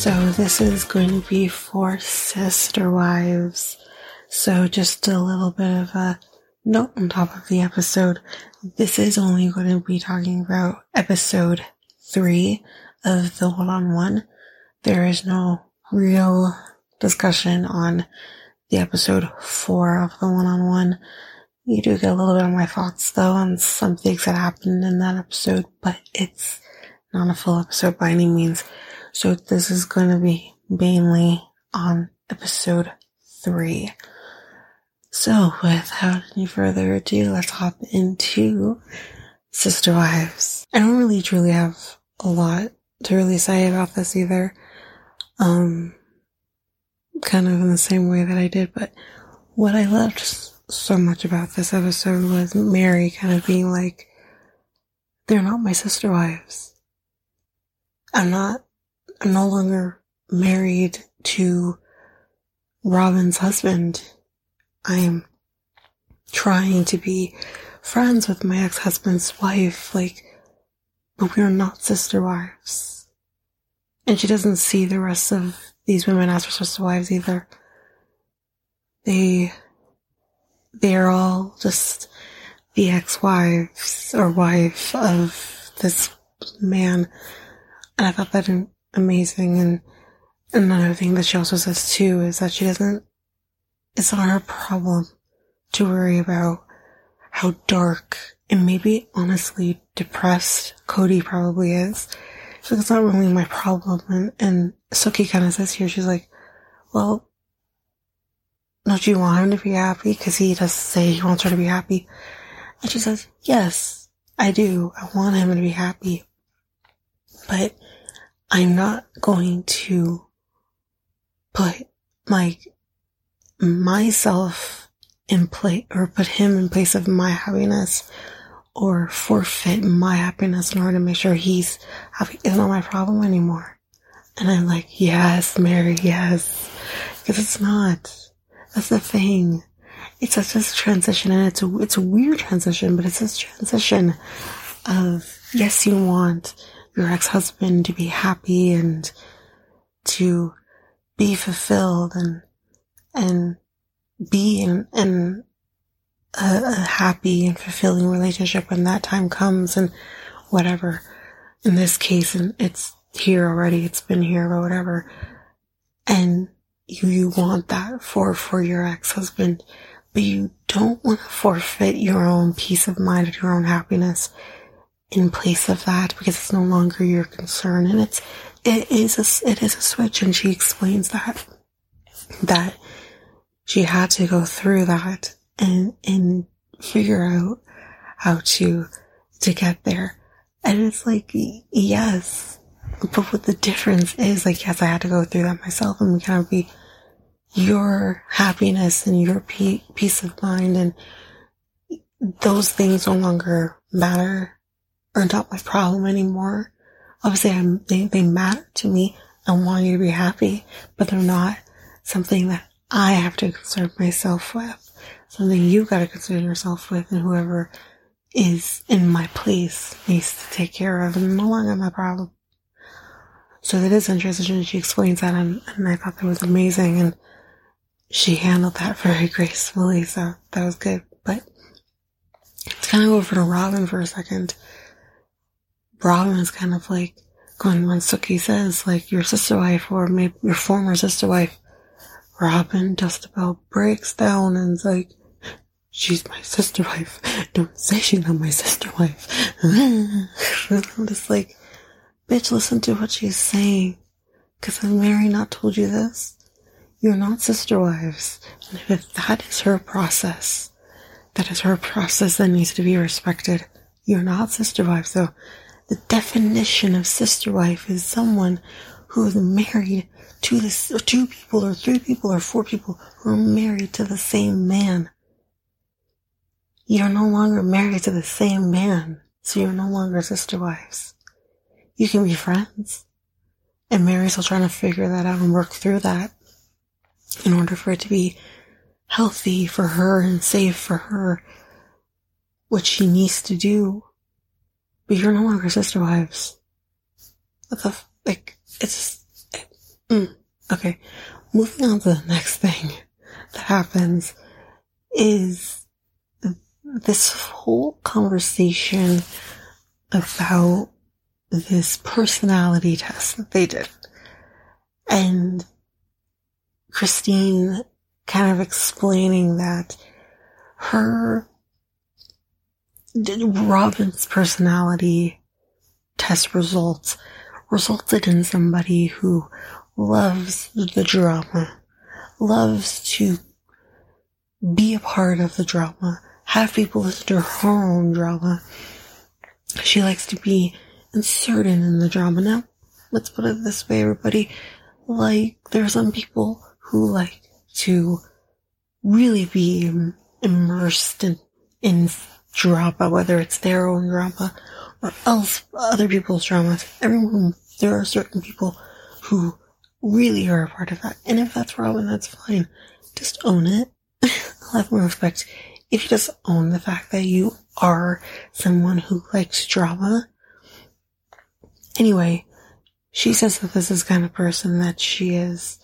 So this is going to be for Sister Wives. So just a little bit of a note on top of the episode. This is only going to be talking about episode 3 of the one-on-one. There is no real discussion on the episode 4 of the one-on-one. You do get a little bit of my thoughts though on some things that happened in that episode, but it's not a full episode by any means. So this is going to be mainly on episode 3. So without any further ado, let's hop into Sister Wives. I don't really truly have a lot to really say about this either. Kind of in the same way that I did, but what I loved so much about this episode was Meri kind of being like, they're not my sister wives. I'm no longer married to Robyn's husband. I'm trying to be friends with my ex-husband's wife, but we're not sister wives. And she doesn't see the rest of these women as her sister wives either. They're all just the ex-wives or wife of this man. And I thought that amazing. And another thing that she also says too is that it's not her problem to worry about how dark and maybe honestly depressed Cody probably is. So it's not really my problem. And Sukhi kind of says here, she's like, well, don't you want him to be happy? Because he does say he wants her to be happy. And she says, yes, I do. I want him to be happy. But I'm not going to put myself in place, or put him in place of my happiness, or forfeit my happiness in order to make sure he's happy. It's not my problem anymore. And I'm like, yes, Meri, yes. Because it's not. That's the thing. It's such a transition, and it's a weird transition, but it's this transition of, yes, you want your ex-husband to be happy and to be fulfilled and be in a happy and fulfilling relationship when that time comes and whatever. In this case, and it's here already, it's been here or whatever. And you want that for your ex-husband, but you don't want to forfeit your own peace of mind and your own happiness in place of that, because it's no longer your concern. And it is a switch. And she explains that she had to go through that and figure out how to get there. And it's like, yes, but what the difference is, yes, I had to go through that myself, and kind of be your happiness and your peace of mind, and those things no longer matter. Are not my problem anymore. Obviously, they matter to me. I want you to be happy, but they're not something that I have to concern myself with. Something you got to concern yourself with, and whoever is in my place needs to take care of, and no longer my problem. So that is interesting, and she explains that, and I thought that was amazing, and she handled that very gracefully, so that was good. But let's kind of go over to Robyn for a second. Robyn is kind of going when Sukhi says, your sister wife, or maybe your former sister wife. Robyn just about breaks down and is like, she's my sister wife. Don't say she's not my sister wife. I'm just like, bitch, listen to what she's saying. Because has Meri not told you this? You're not sister wives. And if that is her process, that needs to be respected. You're not sister wives, though. The definition of sister wife is someone who is married to this, or 2 people, or 3 people, or 4 people who are married to the same man. You're no longer married to the same man, so you're no longer sister wives. You can be friends. And Meri's still trying to figure that out and work through that in order for it to be healthy for her and safe for her, what she needs to do. But you're no longer sister wives. What the it's Okay, moving on to the next thing that happens is this whole conversation about this personality test that they did. And Christine kind of explaining that her Robyn's personality test results resulted in somebody who loves the drama, loves to be a part of the drama, have people listen to her own drama. She likes to be inserted in the drama. Now, let's put it this way, everybody. Like, there are some people who like to really be immersed in drama, whether it's their own drama or else other people's dramas. Everyone, there are certain people who really are a part of that. And if that's Robyn, that's fine. Just own it. I'll have more respect. If you just own the fact that you are someone who likes drama. Anyway, she says that this is the kind of person that she is.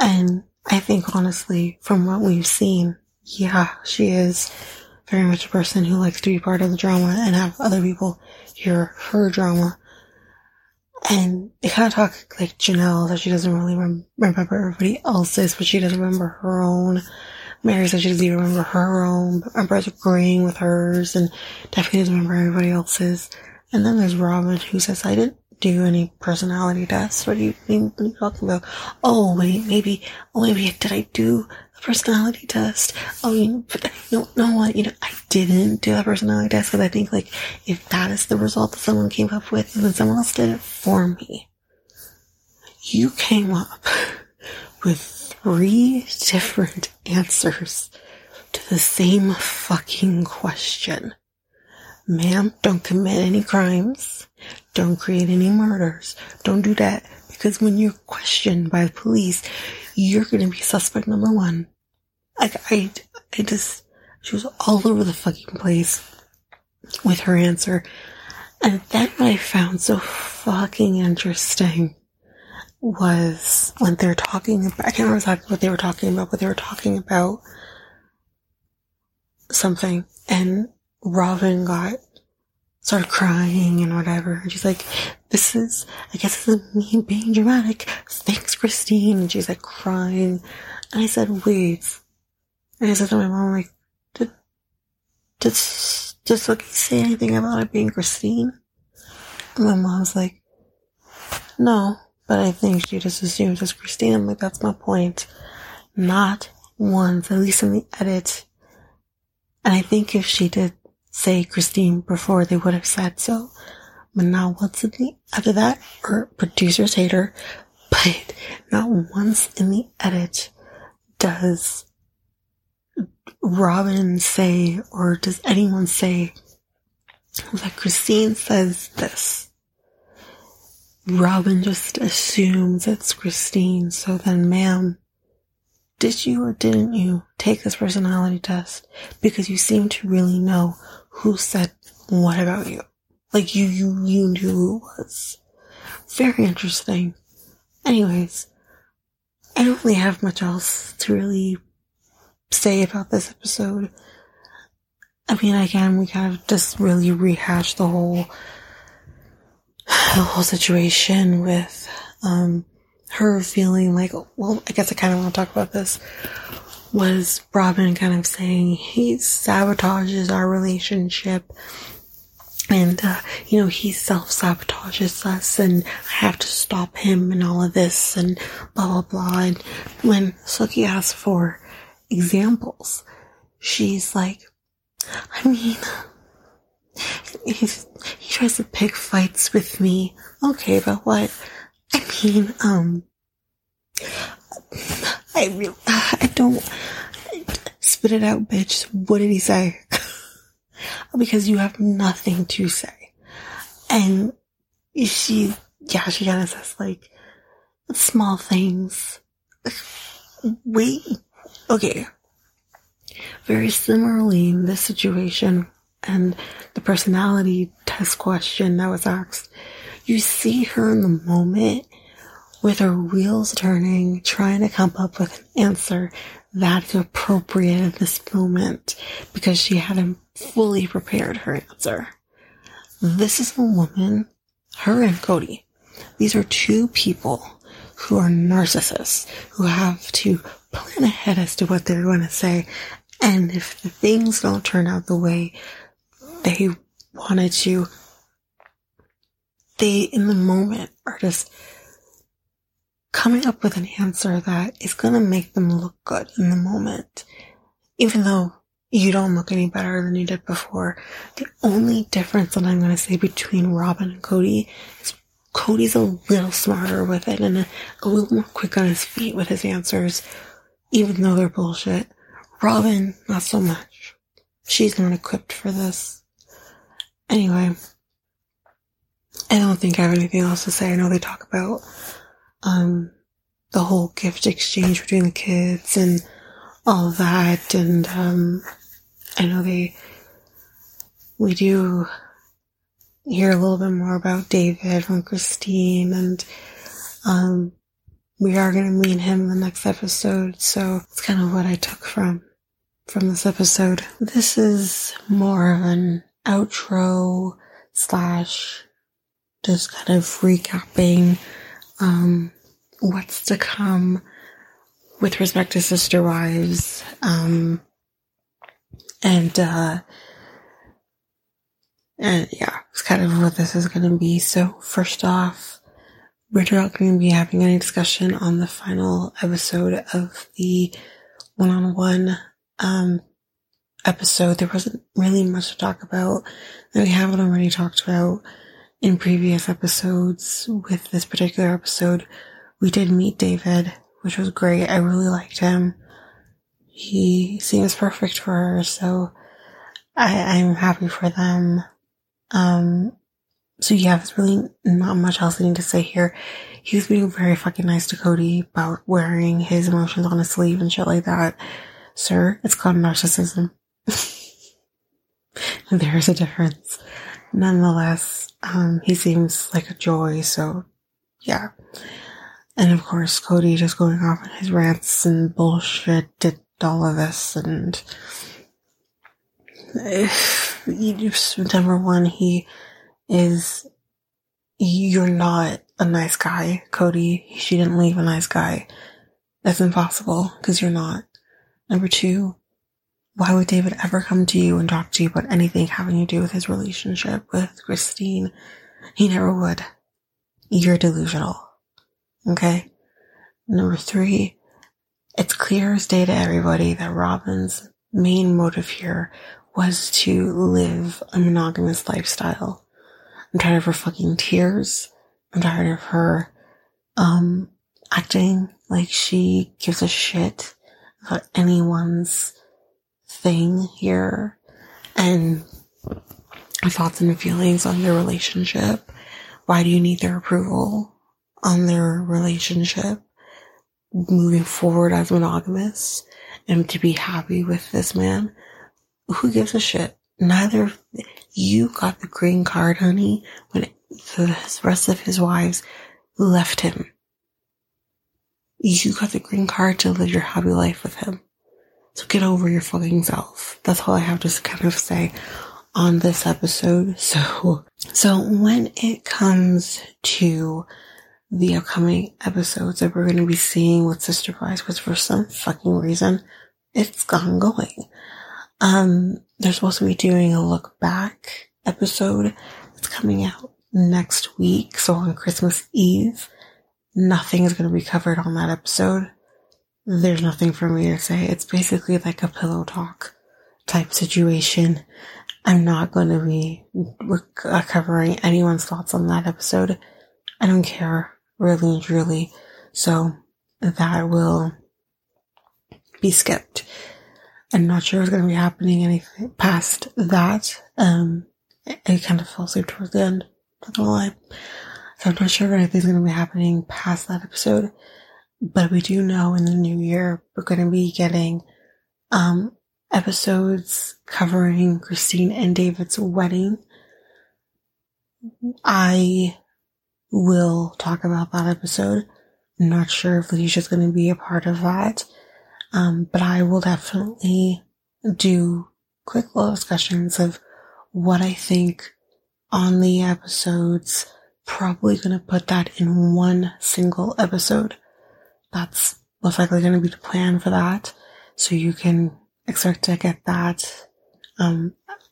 And I think, honestly, from what we've seen, yeah, she is very much a person who likes to be part of the drama and have other people hear her drama. And they kind of talk like Janelle, that she doesn't really remember everybody else's, but she doesn't remember her own. Meri said she doesn't even remember her own, but remembers agreeing with hers, and definitely doesn't remember everybody else's. And then there's Robyn, who says, I didn't do any personality tests. What are you talking about? Oh, wait, maybe did I do a personality test? Oh, I didn't do a personality test, because I think, like, if that is the result that someone came up with, and then someone else did it for me. You came up with 3 different answers to the same fucking question. Ma'am, don't commit any crimes. Don't create any murders. Don't do that. Because when you're questioned by the police, you're going to be suspect number 1. Like, she was all over the fucking place with her answer. And then what I found so fucking interesting was when they were talking about, I can't remember what they were talking about something, and Robyn started crying and whatever, and she's like, I guess this is me being dramatic, thanks Christine, and she's like crying, and I said, wait, and I said to my mom, like, did Sukhi say anything about it being Christine? And my mom's like, no, but I think she just assumes it's Christine. I'm like, that's my point. Not once, at least in the edit. And I think if she did say Christine before, they would have said so. But not once in the, after that, or producers hate her, but not once in the edit does Robyn say, or does anyone say that Christine says this. Robyn just assumes it's Christine. So then, ma'am, did you or didn't you take this personality test? Because you seem to really know who said what about you. Like, you knew who it was. Very interesting. Anyways, I don't really have much else to really say about this episode. I mean, again, we kind of just really rehashed the whole situation with her feeling like, well, I guess I kind of want to talk about this, was Robyn kind of saying he sabotages our relationship, and he self-sabotages us, and I have to stop him and all of this and blah blah blah. And when Sukhi asks for examples, she's like, I mean, he tries to pick fights with me. Okay, but what? I mean, spit it out, bitch. What did he say? Because you have nothing to say. And she kind of says, like, small things. Wait. Okay. Very similarly in this situation, and the personality test question that was asked, you see her in the moment with her wheels turning, trying to come up with an answer that's appropriate at this moment, because she hadn't fully prepared her answer. This is a woman, her and Cody. These are two people who are narcissists, who have to plan ahead as to what they're going to say, and if the things don't turn out the way they wanted to, they, in the moment, are just coming up with an answer that is going to make them look good in the moment, even though you don't look any better than you did before. The only difference that I'm going to say between Robyn and Cody is Cody's a little smarter with it and a little more quick on his feet with his answers, even though they're bullshit. Robyn, not so much. She's not equipped for this. Anyway, I don't think I have anything else to say. I know they talk about the whole gift exchange between the kids and all that, and I know we do hear a little bit more about David from Christine, and we are going to meet him in the next episode, so it's kind of what I took from this episode. This is more of an outro / just kind of recapping what's to come with respect to Sister Wives, and yeah, it's kind of what this is going to be. So first off, we're not going to be having any discussion on the final episode of the one-on-one episode. There wasn't really much to talk about that we haven't already talked about in previous episodes. With this particular episode, we did meet David, which was great. I really liked him. He seems perfect for her, so I'm happy for them. So yeah, there's really not much else I need to say here. He was being very fucking nice to Cody about wearing his emotions on his sleeve and shit like that. Sir, it's called narcissism. There is a difference. Nonetheless, he seems like a joy, so yeah. And of course, Cody just going off on his rants and bullshit did all of this, and number one, you're not a nice guy, Cody. She didn't leave a nice guy. That's impossible, because you're not. Number two, why would David ever come to you and talk to you about anything having to do with his relationship with Christine? He never would. You're delusional. Okay? Number three, it's clear as day to everybody that Robyn's main motive here was to live a monogamous lifestyle. I'm tired of her fucking tears. I'm tired of her acting like she gives a shit about anyone's thing here and thoughts and feelings on their relationship. Why do you need their approval on their relationship moving forward as monogamous and to be happy with this man? Who gives a shit? Neither of you got the green card, honey, when the rest of his wives left him. You got the green card to live your happy life with him. So get over your fucking self. That's all I have to kind of say on this episode. So when it comes to the upcoming episodes that we're going to be seeing with Sister Wives, because for some fucking reason, it's ongoing. They're supposed to be doing a look back episode that's coming out next week. So on Christmas Eve, nothing is going to be covered on that episode. There's nothing for me to say. It's basically like a pillow talk type situation. I'm not going to be covering anyone's thoughts on that episode. I don't care, really and truly. So that will be skipped. I'm not sure what's going to be happening anything past that. I kind of fell asleep towards the end, not gonna lie. So I'm not sure if anything's going to be happening past that episode. But we do know in the new year, we're going to be getting episodes covering Christine and David's wedding. I will talk about that episode. Not sure if Alicia's going to be a part of that, but I will definitely do quick little discussions of what I think on the episodes. Probably going to put that in one single episode. That's most likely going to be the plan for that. So you can expect to get that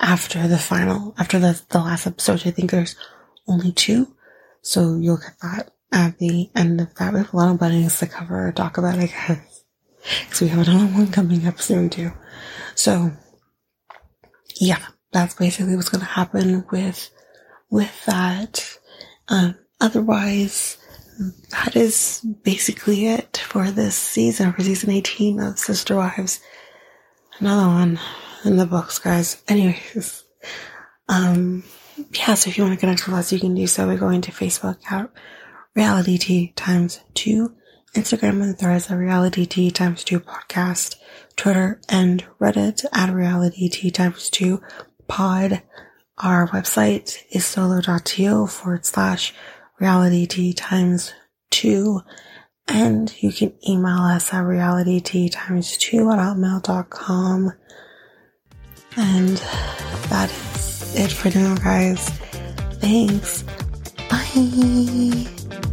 after the final, after the last episode. I think there's only two. So you'll get that at the end of that. We have a lot of buttons to cover or talk about, I guess. Because we have another one coming up soon too. So yeah, that's basically what's going to happen with that. Otherwise, that is basically it for this season, for season 18 of Sister Wives. Another one in the books, guys. Anyways, yeah, so if you want to connect with us, you can do so by going to Facebook at Realitea Times Two, Instagram and the threads at Realitea Times Two Podcast, Twitter and Reddit at Realitea Times Two Pod. Our website is solo.to/realitea times 2, and you can email us at realitea times 2@hotmail.com. And that is it for now, guys. Thanks. Bye.